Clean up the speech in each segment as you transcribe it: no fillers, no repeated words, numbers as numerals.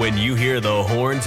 When you hear the horns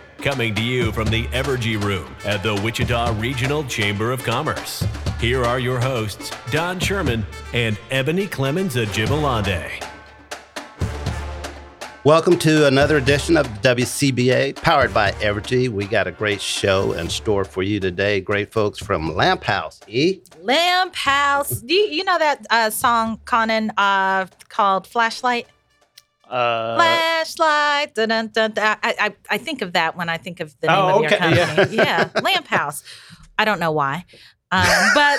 Coming to you from the Evergy Room at the Wichita Regional Chamber of Commerce. Here are your hosts, Don Sherman and Ebony Clemens Ajibalande. Welcome to another edition of WCBA, powered by Evergy. We got a great show in store for you today. Great folks from Lamp House, Lamp House. Do you know that song, Conan, called Flashlight? Flashlight. Dun, dun, dun, dun. I think of that when I think of the name of your company. Yeah, Lamp House. I don't know why, but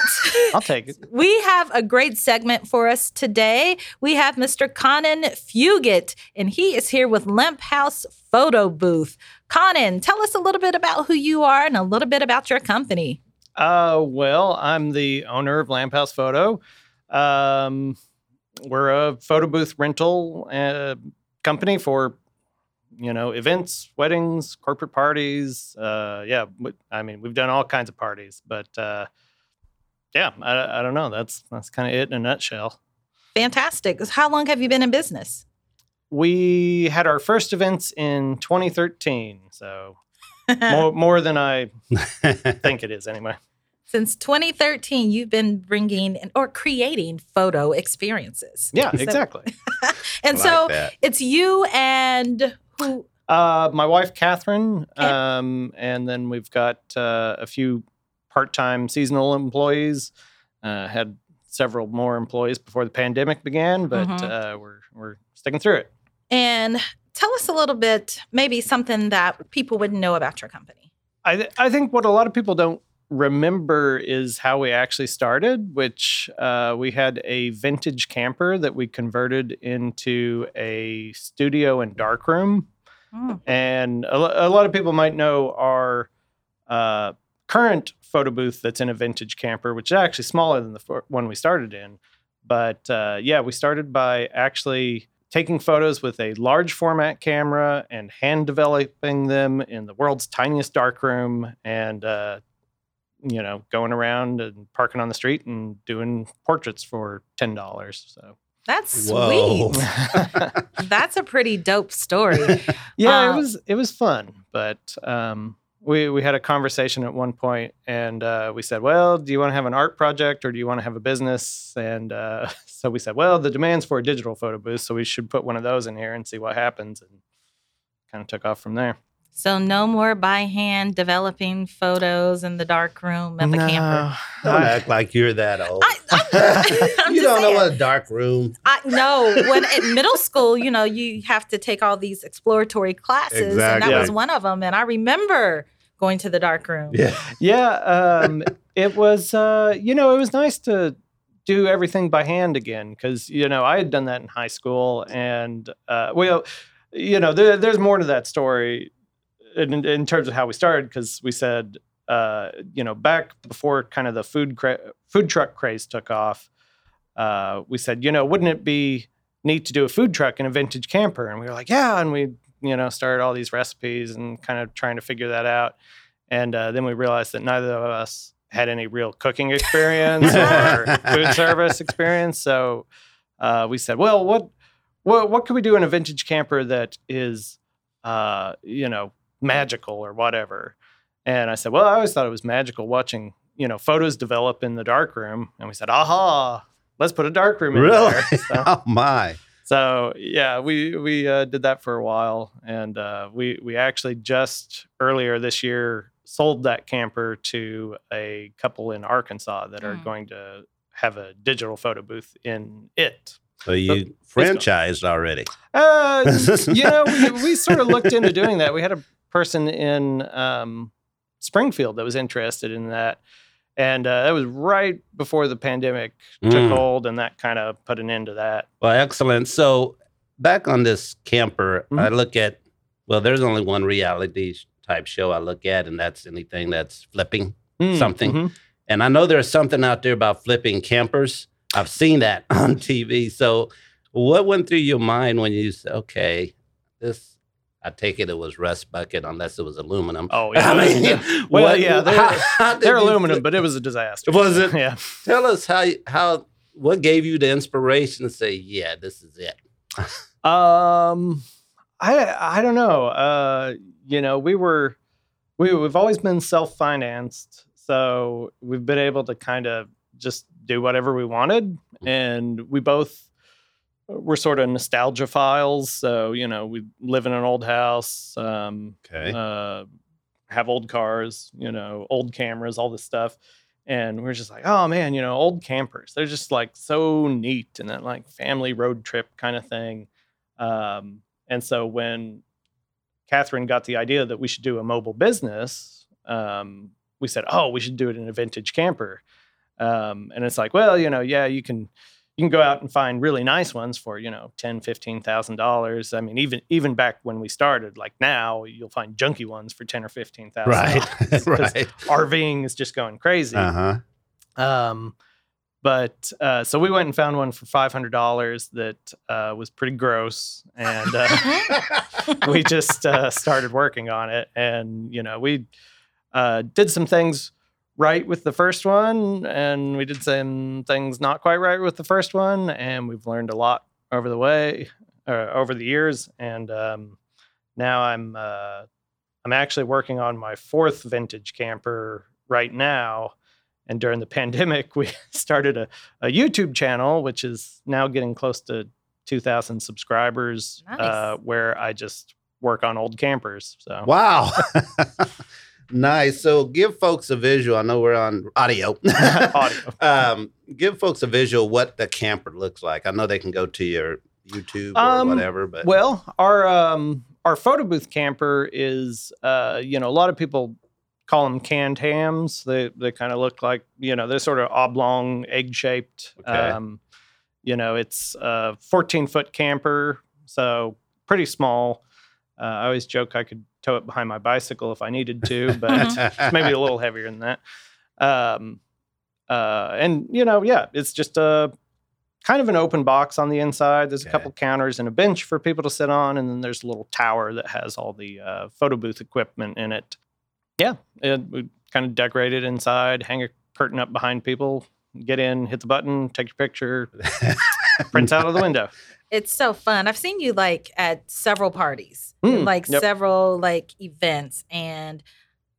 I'll take it. We have a great segment for us today. We have Mr. Conan Fugit, and he is here with Lamp House Photo Booth. Conan, tell us a little bit about who you are and a little bit about your company. Well, I'm the owner of Lamp House Photo. We're a photo booth rental company for, events, weddings, corporate parties. We've done all kinds of parties, but I don't know. That's kind of it in a nutshell. Fantastic. How long have you been in business? We had our first events in 2013, so more than I think it is anyway. Since 2013, you've been bringing or creating photo experiences. Yeah, exactly. And like so that. It's you and who? My wife, Catherine. And then we've got a few part-time seasonal employees. Had several more employees before the pandemic began, but we're sticking through it. And tell us a little bit, maybe something that people wouldn't know about your company. I think what a lot of people don't remember is how we actually started, which we had a vintage camper that we converted into a studio and darkroom. And a lot of people might know our current photo booth that's in a vintage camper, which is actually smaller than the one we started in. But we started by actually taking photos with a large format camera and hand developing them in the world's tiniest darkroom, and going around and parking on the street and doing portraits for $10. So that's sweet. That's a pretty dope story. Yeah, it was fun. But we had a conversation at one point, and we said, "Well, do you want to have an art project or do you want to have a business?" And so we said, "Well, the demand's for a digital photo booth, so we should put one of those in here and see what happens." And kind of took off from there. So no more by hand developing photos in the dark room of a camper. Don't act like you're that old. I'm you don't saying. Know what a dark room. No, when at middle school, you have to take all these exploratory classes, exactly. And that was one of them. And I remember going to the dark room. Yeah. It was. It was nice to do everything by hand again because I had done that in high school, and there's more to that story. In terms of how we started, because we said, back before kind of the food truck craze took off, we said, wouldn't it be neat to do a food truck in a vintage camper? And we were like, yeah. And we, started all these recipes and kind of trying to figure that out. And then we realized that neither of us had any real cooking experience or food service experience. So we said, well, what can we do in a vintage camper that is, magical or whatever. And I said, well, I always thought it was magical watching, photos develop in the darkroom. And we said, aha, let's put a darkroom in there. Really? So, oh, my. So, yeah, we did that for a while. And we actually just earlier this year sold that camper to a couple in Arkansas that are going to have a digital photo booth in it. So you franchised already. You know, we sort of looked into doing that. We had a person in Springfield that was interested in that. And that was right before the pandemic took hold, and that kind of put an end to that. Well, excellent. So back on this camper, I look at, well, there's only one reality type show I look at, and that's anything that's flipping something. Mm-hmm. And I know there's something out there about flipping campers. I've seen that on TV. So what went through your mind when you said, okay, this, I take it was rust bucket unless it was aluminum. Oh, yeah. I mean, well, what, yeah, they're aluminum, but it was a disaster. Was it? Yeah. Tell us how what gave you the inspiration to say, yeah, this is it. I don't know. You know, we've always been self-financed, so we've been able to kind of just do whatever we wanted, and we both were sort of nostalgiaphiles. So, you know, we live in an old house, have old cars, you know, old cameras, all this stuff. And we're just like, oh man, you know, old campers, they're just like so neat. And that like family road trip kind of thing. And so when Catherine got the idea that we should do a mobile business, we said, oh, we should do it in a vintage camper. And it's like, well, you know, yeah, you can go out and find really nice ones for, you know, $10,000, $15,000. I mean, even back when we started, like now, you'll find junky ones for $10,000 or $15,000. Right, right. RVing is just going crazy. So we went and found one for $500 that was pretty gross, and we just started working on it. And, you know, we did some things right with the first one, and we did some things not quite right with the first one, and we've learned a lot over the years. And now I'm actually working on my fourth vintage camper right now. And during the pandemic, we started a YouTube channel, which is now getting close to 2,000 subscribers. Nice. Where I just work on old campers. So wow. Nice. So give folks a visual. I know we're on audio. Give folks a visual what the camper looks like. I know they can go to your YouTube or whatever. But well, our photo booth camper is, you know, a lot of people call them canned hams. They kind of look like, you know, they're sort of oblong, egg-shaped. Okay. You know, it's a 14-foot camper, so pretty small. I always joke I could tow it behind my bicycle if I needed to, but maybe a little heavier than that. And, you know, yeah, it's just a kind of an open box on the inside. There's a couple counters and a bench for people to sit on, and then there's a little tower that has all the photo booth equipment in it. Yeah, we kind of decorate it inside, hang a curtain up behind people, get in, hit the button, take your picture, prints out of the window. It's so fun. I've seen you like at several parties, several like events, and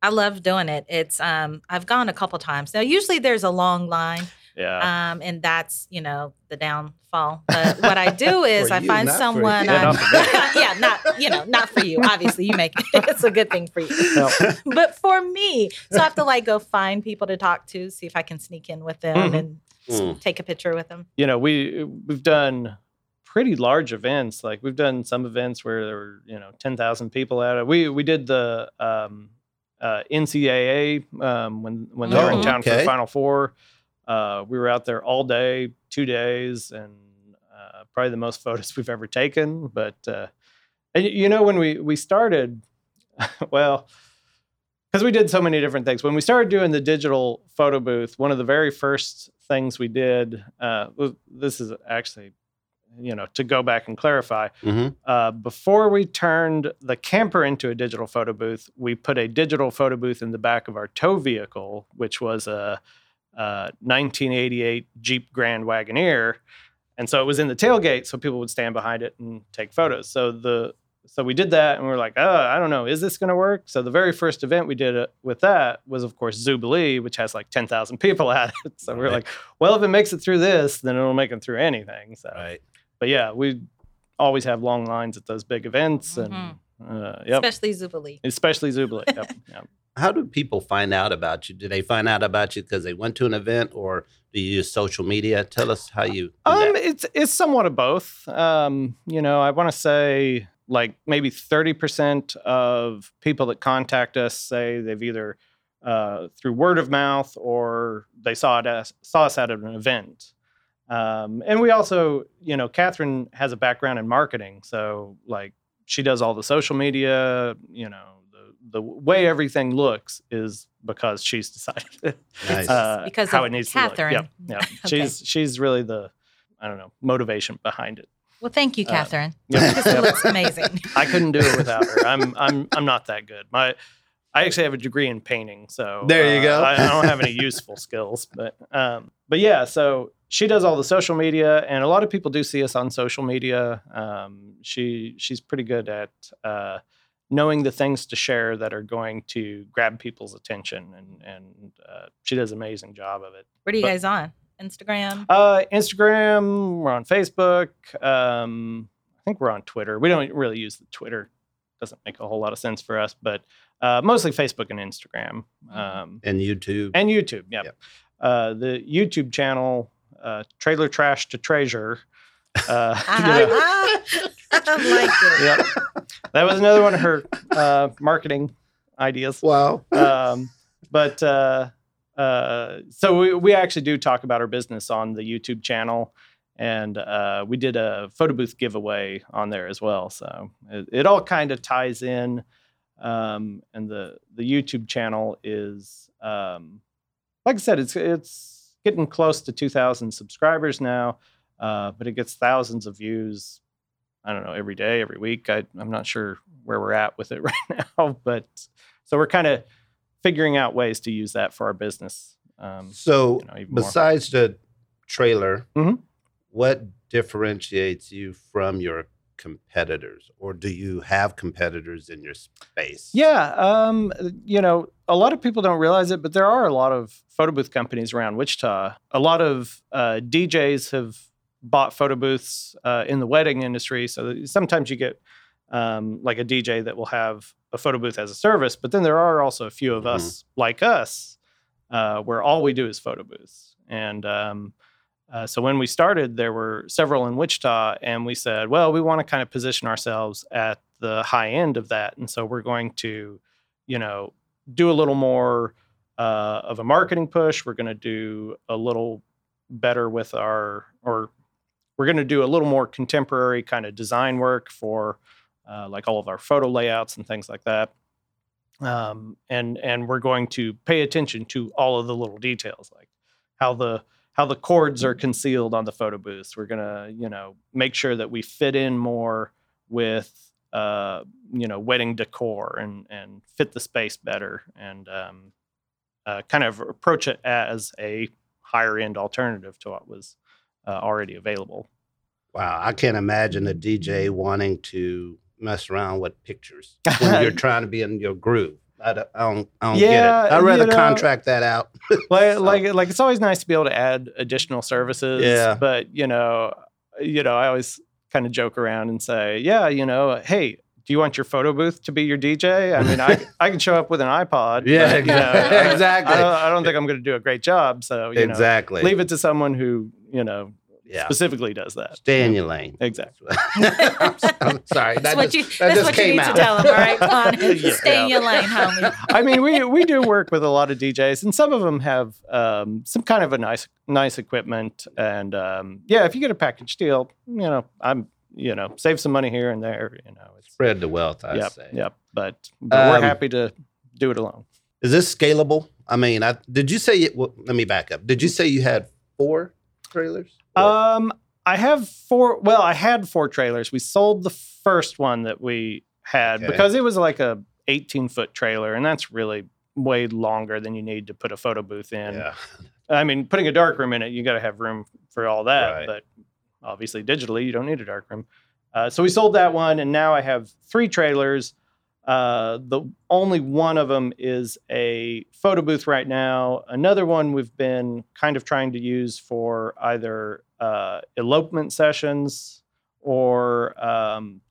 I love doing it. It's I've gone a couple times. Now, usually there's a long line. Yeah. And that's, you know, the downfall. But what I do is I find someone. Yeah, not for you. Obviously, you make it. It's a good thing for you. No. But for me, so I have to like go find people to talk to, see if I can sneak in with them and take a picture with them. You know, we've done pretty large events. Like we've done some events where there were, you know, 10,000 people at it. We did the NCAA when they were in town for the Final Four. We were out there all day, 2 days, and probably the most photos we've ever taken. But, and you know, when we started, well, because we did so many different things. When we started doing the digital photo booth, one of the very first things we did, this is actually, you know, to go back and clarify, before we turned the camper into a digital photo booth, we put a digital photo booth in the back of our tow vehicle, which was a 1988 Jeep Grand Wagoneer, and so it was in the tailgate, so people would stand behind it and take photos. So we did that, and we were like, oh, I don't know, is this going to work? So the very first event we did with that was, of course, Zubilee, which has like 10,000 people at it. So we're like, well, if it makes it through this, then it'll make it through anything. So, but yeah, we always have long lines at those big events, and especially Zubilee. Yep. How do people find out about you? Do they find out about you because they went to an event, or do you use social media? Tell us how you do that. It's somewhat of both. I want to say like maybe 30% of people that contact us say they've either through word of mouth or they saw us at an event. And we also, Catherine has a background in marketing. So like she does all the social media, the way everything looks is because she's decided nice. Because how it needs Catherine. To look. Yep. Okay. She's really the, motivation behind it. Well, thank you, Catherine. It looks amazing. I couldn't do it without her. I'm not that good. I actually have a degree in painting, so there you go. I don't have any useful skills, but yeah. So she does all the social media, and a lot of people do see us on social media. She's pretty good at knowing the things to share that are going to grab people's attention, and she does an amazing job of it. What are you guys on? Instagram? Instagram. We're on Facebook. I think we're on Twitter. We don't really use the Twitter. Doesn't make a whole lot of sense for us, but mostly Facebook and Instagram. And YouTube. And YouTube, yeah. Yep. The YouTube channel, Trailer Trash to Treasure. I like it. Yep. That was another one of her marketing ideas. Wow. So we actually do talk about our business on the YouTube channel. And we did a photo booth giveaway on there as well. So it all kind of ties in. And the YouTube channel is, like I said, it's getting close to 2,000 subscribers now, but it gets thousands of views, every day, every week. I'm not sure where we're at with it right now. But so we're kind of figuring out ways to use that for our business. Besides the trailer... Mm-hmm. What differentiates you from your competitors, or do you have competitors in your space? Yeah, a lot of people don't realize it, but there are a lot of photo booth companies around Wichita. A lot of DJs have bought photo booths in the wedding industry. So sometimes you get like a DJ that will have a photo booth as a service, but then there are also a few of mm-hmm. us like us where all we do is photo booths. And so when we started, there were several in Wichita, and we said, well, we want to kind of position ourselves at the high end of that. And so we're going to, do a little more of a marketing push. We're going to do a little better with we're going to do a little more contemporary kind of design work for like all of our photo layouts and things like that. And we're going to pay attention to all of the little details, like how the cords are concealed on the photo booths. We're going to, make sure that we fit in more with, wedding decor and fit the space better and kind of approach it as a higher end alternative to what was already available. Wow. I can't imagine a DJ wanting to mess around with pictures when you're trying to be in your groove. I don't get it. I'd rather contract that out. Like it's always nice to be able to add additional services. Yeah. But, I always kind of joke around and say, hey, do you want your photo booth to be your DJ? I mean, I can show up with an iPod. Yeah, but, exactly. I don't think I'm going to do a great job. So, exactly. Leave it to someone who, specifically does that. Stay in your lane. Exactly. I'm sorry. That's what you need to tell them, all right, Conan? Stay in your lane, homie. I mean, we do work with a lot of DJs, and some of them have some kind of a nice equipment. And, if you get a package deal, save some money here and there. Spread the wealth, I say. Yep, but we're happy to do it alone. Is this scalable? I mean, let me back up. Did you say you had 4 trailers? I had 4 trailers. We sold the first one that we had because it was like a 18-foot trailer, and that's really way longer than you need to put a photo booth in. Yeah. I mean, putting a dark room in it, you got to have room for all that, right. But obviously digitally, you don't need a dark room. So we sold that one, and now I have 3 trailers. The only one of them is a photo booth right now. Another one we've been kind of trying to use for either elopement sessions or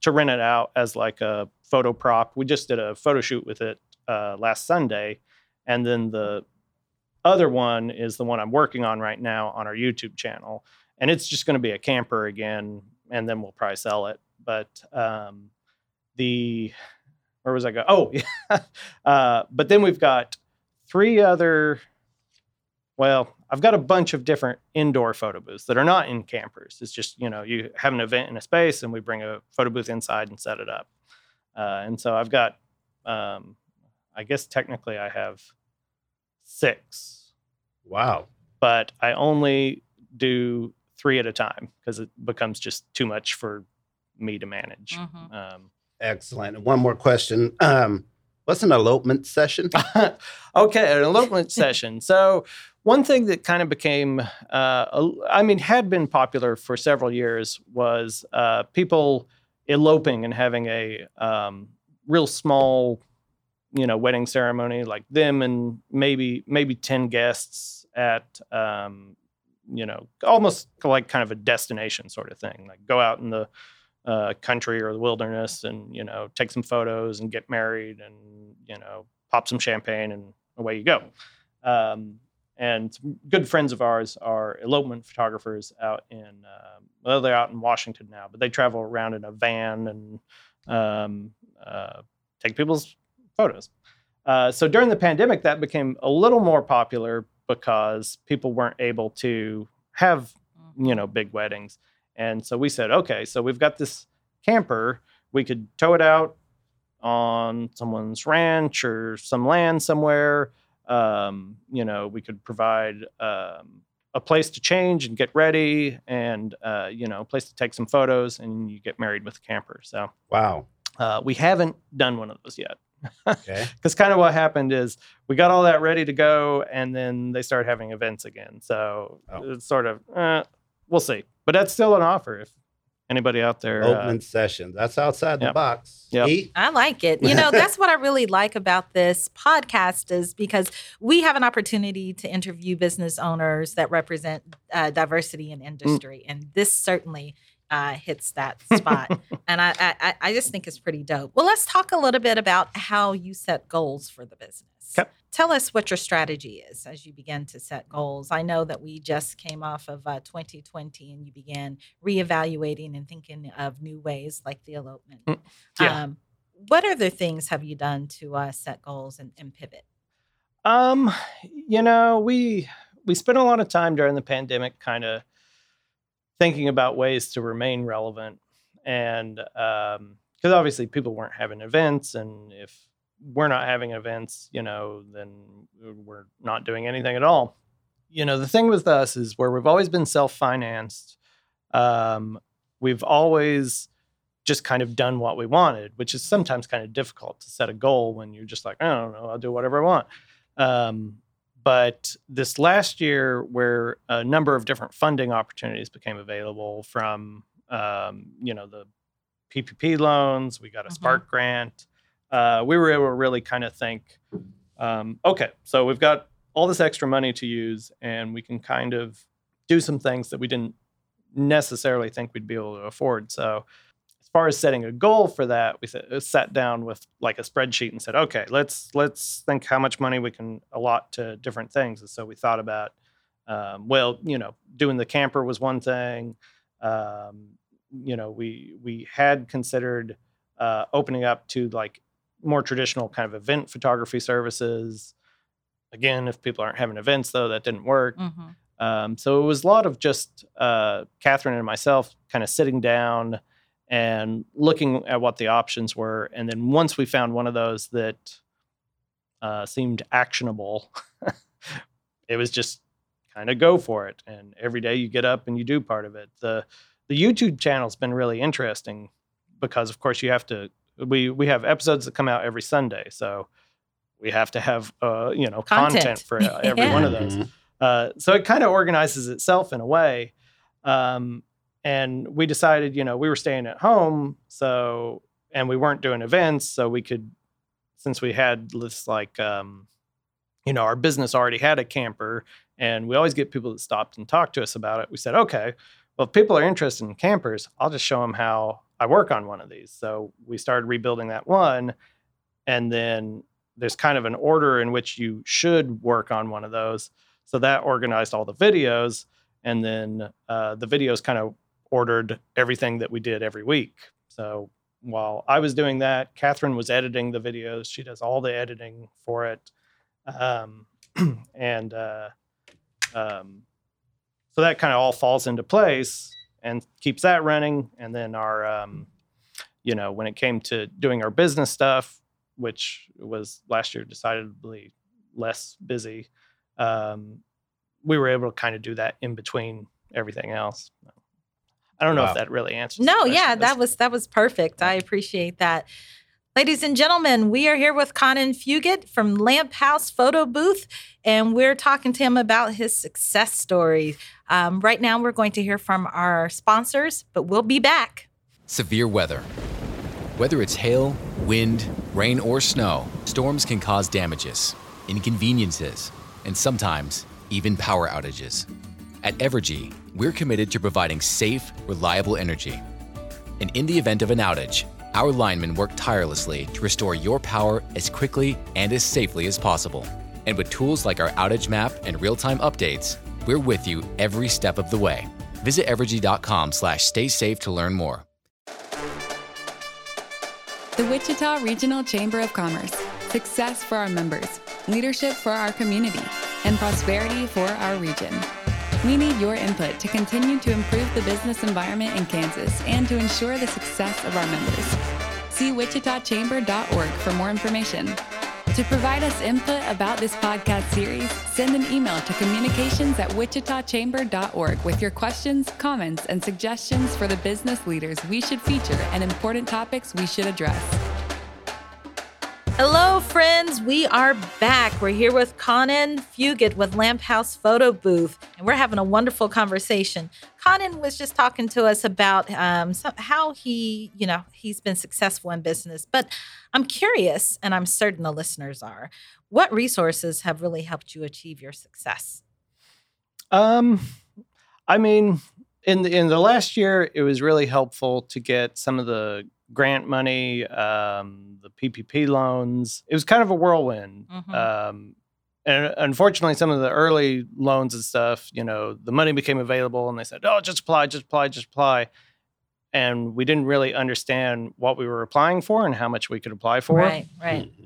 to rent it out as like a photo prop. We just did a photo shoot with it last Sunday. And then the other one is the one I'm working on right now on our YouTube channel. And it's just going to be a camper again, and then we'll probably sell it. But where was I going? Oh, yeah. But then we've got three other, well, I've got a bunch of different indoor photo booths that are not in campers. It's just, you know, you have an event in a space and we bring a photo booth inside and set it up. And so I've got, I guess technically I have 6. Wow. But I only do 3 at a time because it becomes just too much for me to manage. Mm-hmm. Excellent. One more question. What's an elopement session? Okay, an elopement session. So one thing that kind of became, had been popular for several years was people eloping and having a real small, wedding ceremony, like them and maybe 10 guests at, almost like kind of a destination sort of thing. Like go out in the country or the wilderness and, take some photos and get married and, pop some champagne and away you go. And good friends of ours are elopement photographers out in, they're out in Washington now, but they travel around in a van and take people's photos. So during the pandemic, that became a little more popular because people weren't able to have, big weddings. And so we said, okay, so we've got this camper. We could tow it out on someone's ranch or some land somewhere. We could provide a place to change and get ready and, a place to take some photos, and you get married with a camper. So, wow. We haven't done one of those yet. Okay. Because kind of what happened is we got all that ready to go, and then they started having events again. So It's sort of, we'll see. But that's still an offer if anybody out there. Open session. That's outside the box. Yep. I like it. That's what I really like about this podcast is because we have an opportunity to interview business owners that represent diversity in industry. And this certainly hits that spot. And I just think it's pretty dope. Well, let's talk a little bit about how you set goals for the business. Yep. Tell us what your strategy is as you begin to set goals. I know that we just came off of 2020 and you began reevaluating and thinking of new ways like the elopement. Yeah. What other things have you done to set goals and pivot? We spent a lot of time during the pandemic kind of thinking about ways to remain relevant. And because obviously people weren't having events, and if we're not having events, then we're not doing anything at all. The thing with us is where we've always been self-financed, we've always just kind of done what we wanted, which is sometimes kind of difficult to set a goal when you're just like, I don't know, I'll do whatever I want. But this last year, where a number of different funding opportunities became available from, the PPP loans, we got a Spark grant. We were able to really kind of think, okay, so we've got all this extra money to use, and we can kind of do some things that we didn't necessarily think we'd be able to afford. So as far as setting a goal for that, we sat down with like a spreadsheet and said, okay, let's think how much money we can allot to different things. And so we thought about, doing the camper was one thing. We had considered opening up to like more traditional kind of event photography services. Again, if people aren't having events, though, that didn't work. Mm-hmm. So it was a lot of just Catherine and myself kind of sitting down and looking at what the options were. And then once we found one of those that seemed actionable, it was just kind of go for it. And every day you get up and you do part of it. The YouTube channel's been really interesting because, of course, you have to. We have episodes that come out every Sunday, so we have to have content for every one of those. So it kind of organizes itself in a way. And we decided, we were staying at home, and we weren't doing events, so we could, since we had this like, our business already had a camper, and we always get people that stopped and talked to us about it. We said, okay, well, if people are interested in campers, I'll just show them how I work on one of these. So we started rebuilding that one, and then there's kind of an order in which you should work on one of those. So that organized all the videos. And then the videos kind of ordered everything that we did every week. So while I was doing that, Catherine was editing the videos. She does all the editing for it. So that kind of all falls into place and keeps that running. And then our, when it came to doing our business stuff, which was last year decidedly less busy, we were able to kind of do that in between everything else. I don't know if that really answers. No, yeah, that was perfect. I appreciate that. Ladies and gentlemen, we are here with Conan Fugit from Lamp House Photo Booth, and we're talking to him about his success story. Right now, we're going to hear from our sponsors, but we'll be back. Severe weather. Whether it's hail, wind, rain, or snow, storms can cause damages, inconveniences, and sometimes even power outages. At Evergy, we're committed to providing safe, reliable energy. And in the event of an outage, our linemen work tirelessly to restore your power as quickly and as safely as possible. And with tools like our outage map and real-time updates, we're with you every step of the way. Visit evergy.com/staysafe to learn more. The Wichita Regional Chamber of Commerce. Success for our members, leadership for our community, and prosperity for our region. We need your input to continue to improve the business environment in Kansas and to ensure the success of our members. See wichitachamber.org for more information. To provide us input about this podcast series, send an email to communications@wichitachamber.org with your questions, comments, and suggestions for the business leaders we should feature and important topics we should address. Hello, friends. We are back. We're here with Conan Fugit with Lamp House Photo Booth, and we're having a wonderful conversation. Conan was just talking to us about how he's been successful in business. But I'm curious, and I'm certain the listeners are, what resources have really helped you achieve your success? In the last year, it was really helpful to get some of the grant money, the PPP loans. It was kind of a whirlwind. Mm-hmm. And unfortunately, some of the early loans and stuff, the money became available and they said, oh, just apply. And we didn't really understand what we were applying for and how much we could apply for. Right.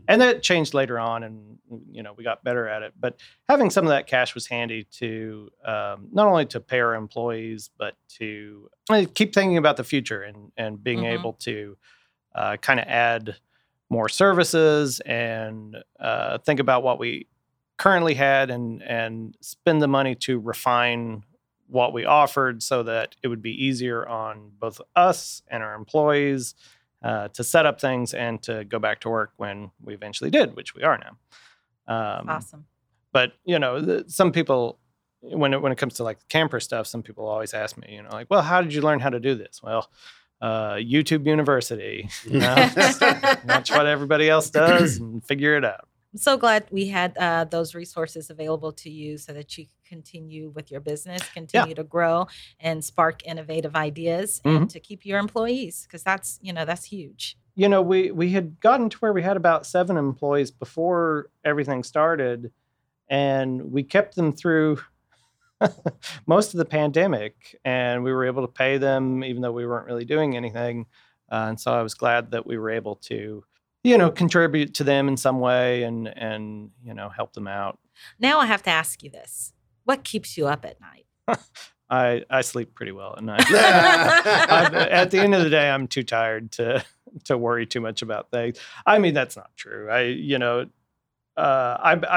And that changed later on and, we got better at it. But having some of that cash was handy to not only to pay our employees, but to keep thinking about the future and being mm-hmm. able to kind of add more services and think about what we currently had and spend the money to refine what we offered so that it would be easier on both us and our employees to set up things and to go back to work when we eventually did, which we are now. Awesome. But, some people, when it comes to like camper stuff, some people always ask me, how did you learn how to do this? Well, YouTube University, watch what everybody else does and figure it out. I'm so glad we had those resources available to you so that you continue with your business, continue to grow and spark innovative ideas and mm-hmm. to keep your employees, because that's huge. We had gotten to where we had about 7 employees before everything started, and we kept them through most of the pandemic, and we were able to pay them even though we weren't really doing anything. And so I was glad that we were able to contribute to them in some way and help them out. Now I have to ask you this. What keeps you up at night? I sleep pretty well at night. At the end of the day, I'm too tired to worry too much about things. I mean, that's not true. I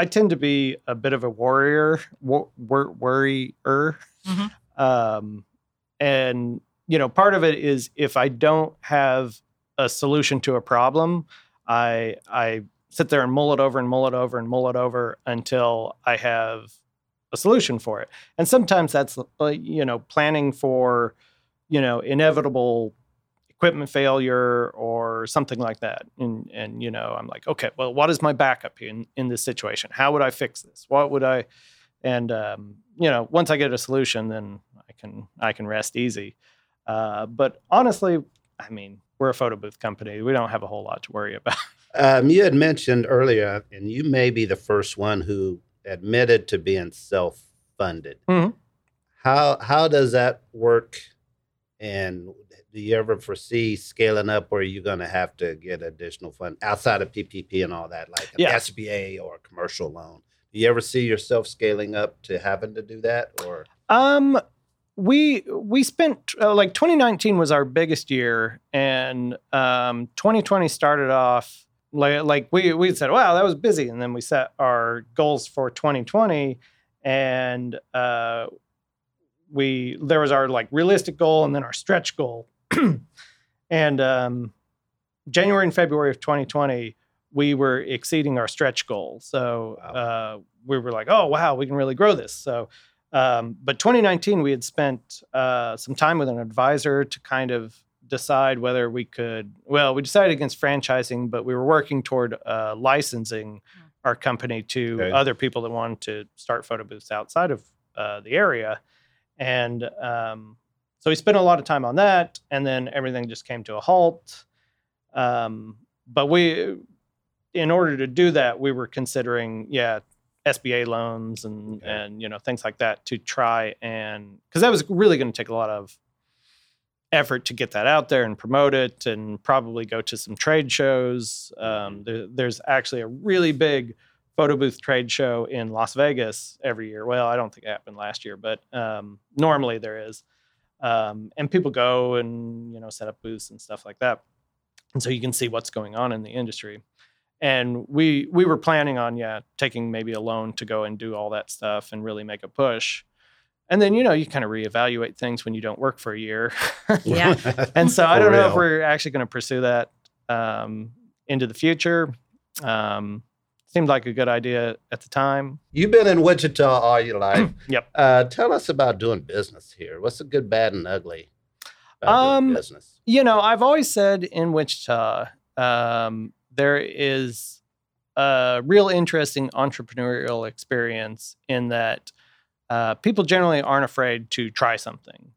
tend to be a bit of a worrier. Mm-hmm. Part of it is if I don't have a solution to a problem, I sit there and mull it over until I have a solution for it. And sometimes that's planning for inevitable equipment failure or something like that. And I'm like, okay, well, what is my backup in this situation? How would I fix this? What would I? And once I get a solution, then I can rest easy. But honestly, we're a photo booth company. We don't have a whole lot to worry about. You had mentioned earlier, and you may be the first one who admitted to being self-funded. Mm-hmm. How does that work? And do you ever foresee scaling up, or are you going to have to get additional fund outside of PPP and all that, like an SBA or a commercial loan? Do you ever see yourself scaling up to having to do that, or? We spent, like 2019 was our biggest year, and 2020 started off like we said, wow, that was busy. And then we set our goals for 2020, and there was our like realistic goal and then our stretch goal. And January and February of 2020, we were exceeding our stretch goal. So we were like, oh, wow, we can really grow this. So, but 2019, we had spent some time with an advisor to kind of decide whether we could, well, we decided against franchising, but we were working toward licensing our company to other people that wanted to start photo booths outside of the area. And so we spent a lot of time on that, and then everything just came to a halt. But we, in order to do that, we were considering, SBA loans and, and things like that to try and, because that was really going to take a lot of effort to get that out there and promote it and probably go to some trade shows. There's actually a really big photo booth trade show in Las Vegas every year. Well, I don't think it happened last year, but normally there is. And people go and, set up booths and stuff like that. And so you can see what's going on in the industry. And we were planning on, taking maybe a loan to go and do all that stuff and really make a push. And then, you kind of reevaluate things when you don't work for a year. And so I don't know if we're actually going to pursue that into the future. Seemed like a good idea at the time. You've been in Wichita all your life. Yep. Tell us about doing business here. What's the good, bad, and ugly about doing business? I've always said in Wichita, there is a real interesting entrepreneurial experience in that people generally aren't afraid to try something.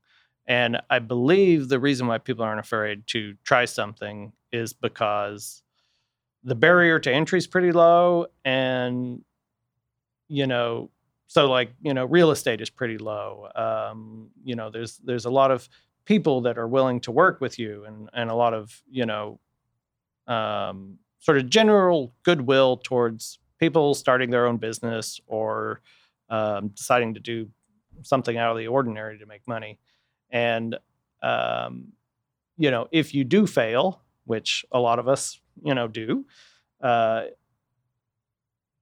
And I believe the reason why people aren't afraid to try something is because the barrier to entry is pretty low, and, so like, real estate is pretty low. There's a lot of people that are willing to work with you, and a lot of, sort of general goodwill towards people starting their own business or deciding to do something out of the ordinary to make money. And, if you do fail, which a lot of us, do,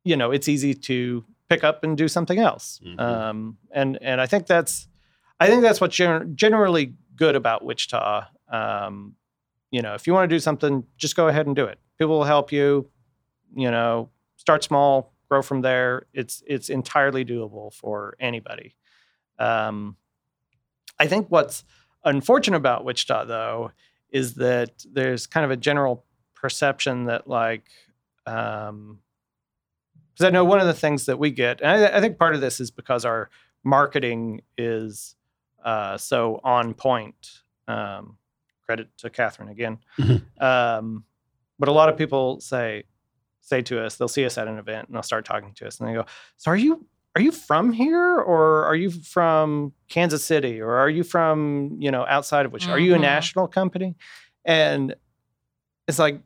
it's easy to pick up and do something else. Mm-hmm. And I think that's what's generally good about Wichita. If you want to do something, just go ahead and do it. People will help you, start small, grow from there. It's entirely doable for anybody. I think what's unfortunate about Wichita, though, is that there's kind of a general perception that, like, because I know one of the things that we get, and I think part of this is because our marketing is so on point. Credit to Catherine again. But a lot of people say to us, they'll see us at an event and they'll start talking to us and they go, so are you from here, or are you from Kansas City, or are you from, outside of which, mm-hmm. are you a national company? And it's like,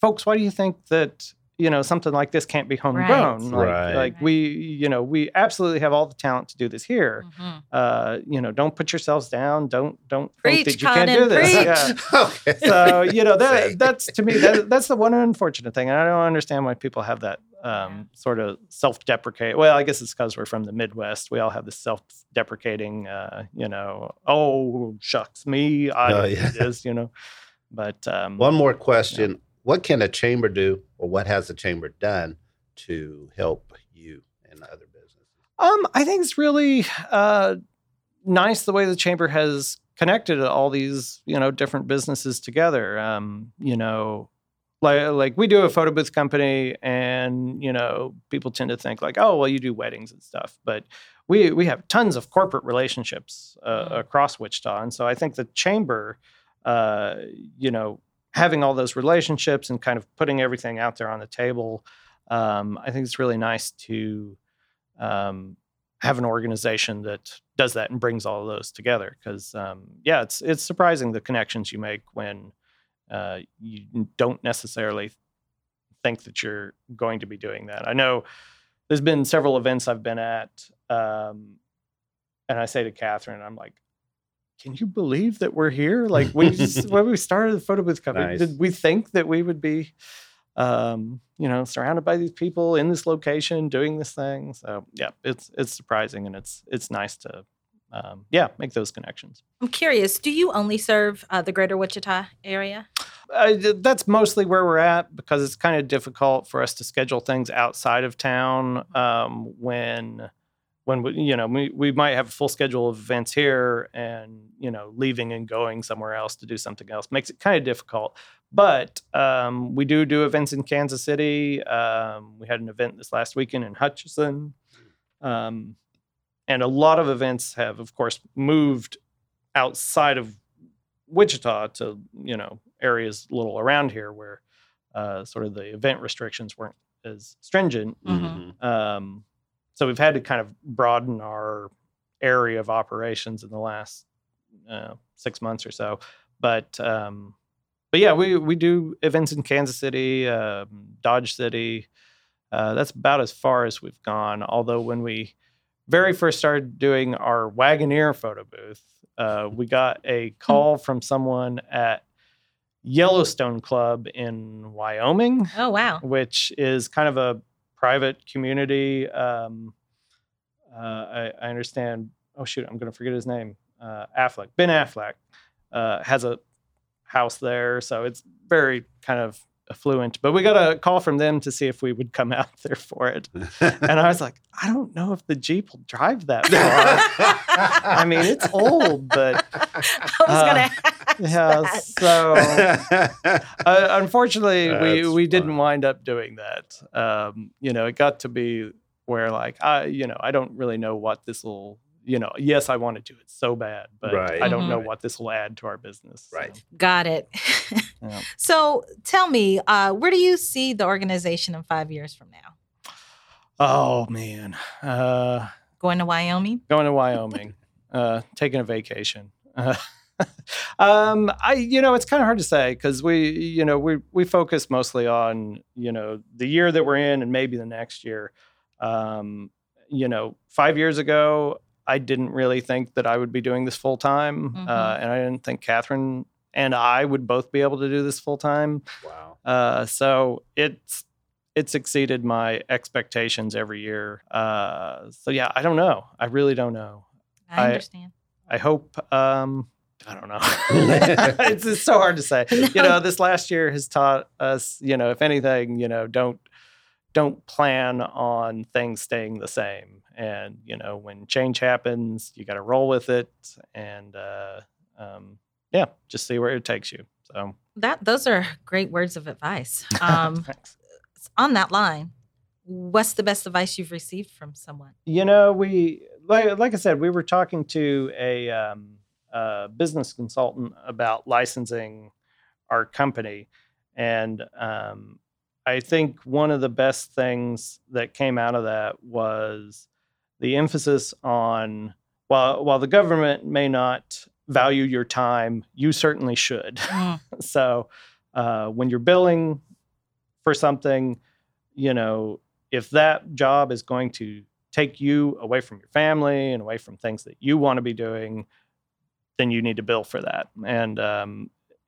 folks, why do you think that, something like this can't be homegrown? Right. Like we absolutely have all the talent to do this here. Mm-hmm. Don't put yourselves down. Don't preach, think that you Conan, can't do this. Yeah. Okay. So, that's to me, that's the one unfortunate thing. And I don't understand why people have that sort of self-deprecate. Well, I guess it's because we're from the Midwest. We all have this self-deprecating, oh, shucks, me, I know it is, But one more question. Yeah. What can a chamber do, or what has the chamber done to help you and other businesses? I think it's really nice the way the chamber has connected all these, different businesses together. Like we do a photo booth company, and, people tend to think like, oh, well, you do weddings and stuff. But we have tons of corporate relationships across Wichita. And so I think the chamber, having all those relationships and kind of putting everything out there on the table, I think it's really nice to have an organization that does that and brings all of those together. Because, it's surprising the connections you make when you don't necessarily think that you're going to be doing that. I know there's been several events I've been at, and I say to Catherine, I'm like, can you believe that we're here? Like when we started the photo booth company, Did we think that we would be, surrounded by these people in this location doing this thing? So yeah, it's surprising, and it's nice to, make those connections. I'm curious, do you only serve the Greater Wichita area? That's mostly where we're at, because it's kind of difficult for us to schedule things outside of town when we might have a full schedule of events here, and, leaving and going somewhere else to do something else makes it kind of difficult. But we do events in Kansas City. We had an event this last weekend in Hutchinson. And a lot of events have, of course, moved outside of Wichita to, areas little around here where sort of the event restrictions weren't as stringent. Mm-hmm. So we've had to kind of broaden our area of operations in the last 6 months or so. But yeah, we do events in Kansas City, Dodge City. That's about as far as we've gone. Although when we very first started doing our Wagoneer photo booth, we got a call from someone at Yellowstone Club in Wyoming. Oh, wow. Which is kind of a private community. I understand. Oh, shoot. I'm going to forget his name. Affleck. Ben Affleck has a house there. So it's very kind of affluent. But we got a call from them to see if we would come out there for it. And I was like, I don't know if the Jeep will drive that far. I mean, it's old, but... I was going to ask that. So, unfortunately, we didn't wind up doing that. It got to be where, like, I don't really know what this will... yes, I want to do it so bad, but I don't know what this will add to our business. So. Right. Got it. Yeah. So tell me, where do you see the organization in 5 years from now? Oh, man. Going to Wyoming. Taking a vacation. It's kind of hard to say, because we focus mostly on, the year that we're in and maybe the next year. 5 years ago, I didn't really think that I would be doing this full time. Mm-hmm. And I didn't think Catherine and I would both be able to do this full time. Wow. So it's exceeded my expectations every year. So I don't know. I really don't know. I understand. I hope, I don't know. It's so hard to say. No. This last year has taught us, if anything, don't plan on things staying the same. And, when change happens, you got to roll with it and, just see where it takes you. So those are great words of advice. Thanks. On that line, what's the best advice you've received from someone? We, like I said, we were talking to a business consultant about licensing our company, and, I think one of the best things that came out of that was the emphasis on, while the government may not value your time, you certainly should. So when you're billing for something, if that job is going to take you away from your family and away from things that you want to be doing, then you need to bill for that. And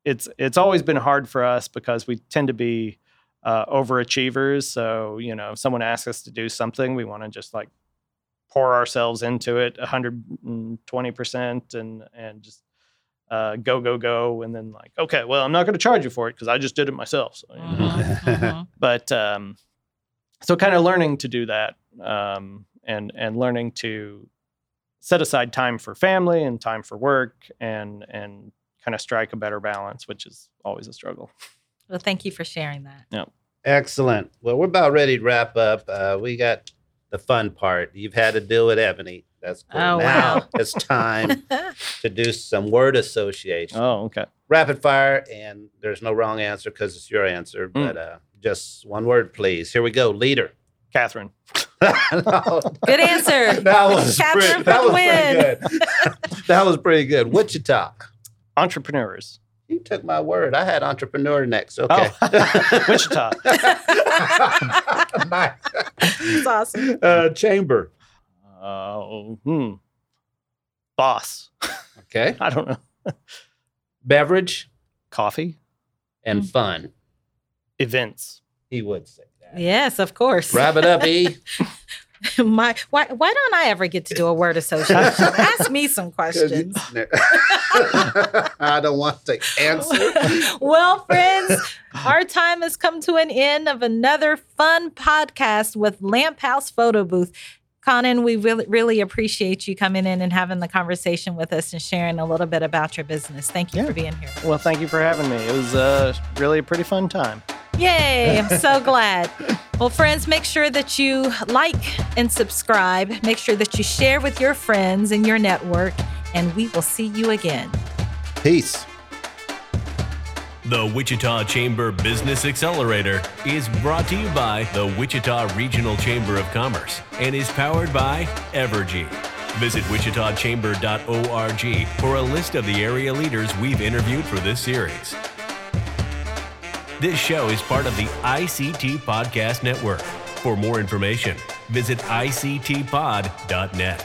it's always been hard for us because we tend to be overachievers. So, if someone asks us to do something, we want to just like pour ourselves into it 120% and just go. And then like, okay, well, I'm not going to charge you for it because I just did it myself. So, mm-hmm. But, so kind of learning to do that, and learning to set aside time for family and time for work and kind of strike a better balance, which is always a struggle. Well, thank you for sharing that. Yeah. Excellent. Well, we're about ready to wrap up. We got the fun part. You've had to deal with Ebony. That's cool. Oh, now wow. It's time to do some word association. Oh, okay. Rapid fire, and there's no wrong answer because it's your answer, but just one word, please. Here we go. Leader. Catherine. No, good answer. That was Catherine pretty good. That was pretty good. Wichita. Entrepreneurs. You took my word. I had entrepreneur next. Okay. Oh. Wichita. That's awesome. Chamber. Boss. Okay. I don't know. Beverage. Coffee. And fun. Events. He would say that. Yes, of course. Wrap it up, E. Why don't I ever get to do a word association? Ask me some questions. I don't want to answer. Well, friends, our time has come to an end of another fun podcast with Lamp House Photo Booth. Conan, we really appreciate you coming in and having the conversation with us and sharing a little bit about your business. Thank you for being here. Well, thank you for having me. It was really a pretty fun time. Yay, I'm so glad. Well, friends, make sure that you like and subscribe. Make sure that you share with your friends and your network, and we will see you again. Peace. The Wichita Chamber Business Accelerator is brought to you by the Wichita Regional Chamber of Commerce and is powered by Evergy. Visit wichitachamber.org for a list of the area leaders we've interviewed for this series. This show is part of the ICT Podcast Network. For more information, visit ictpod.net.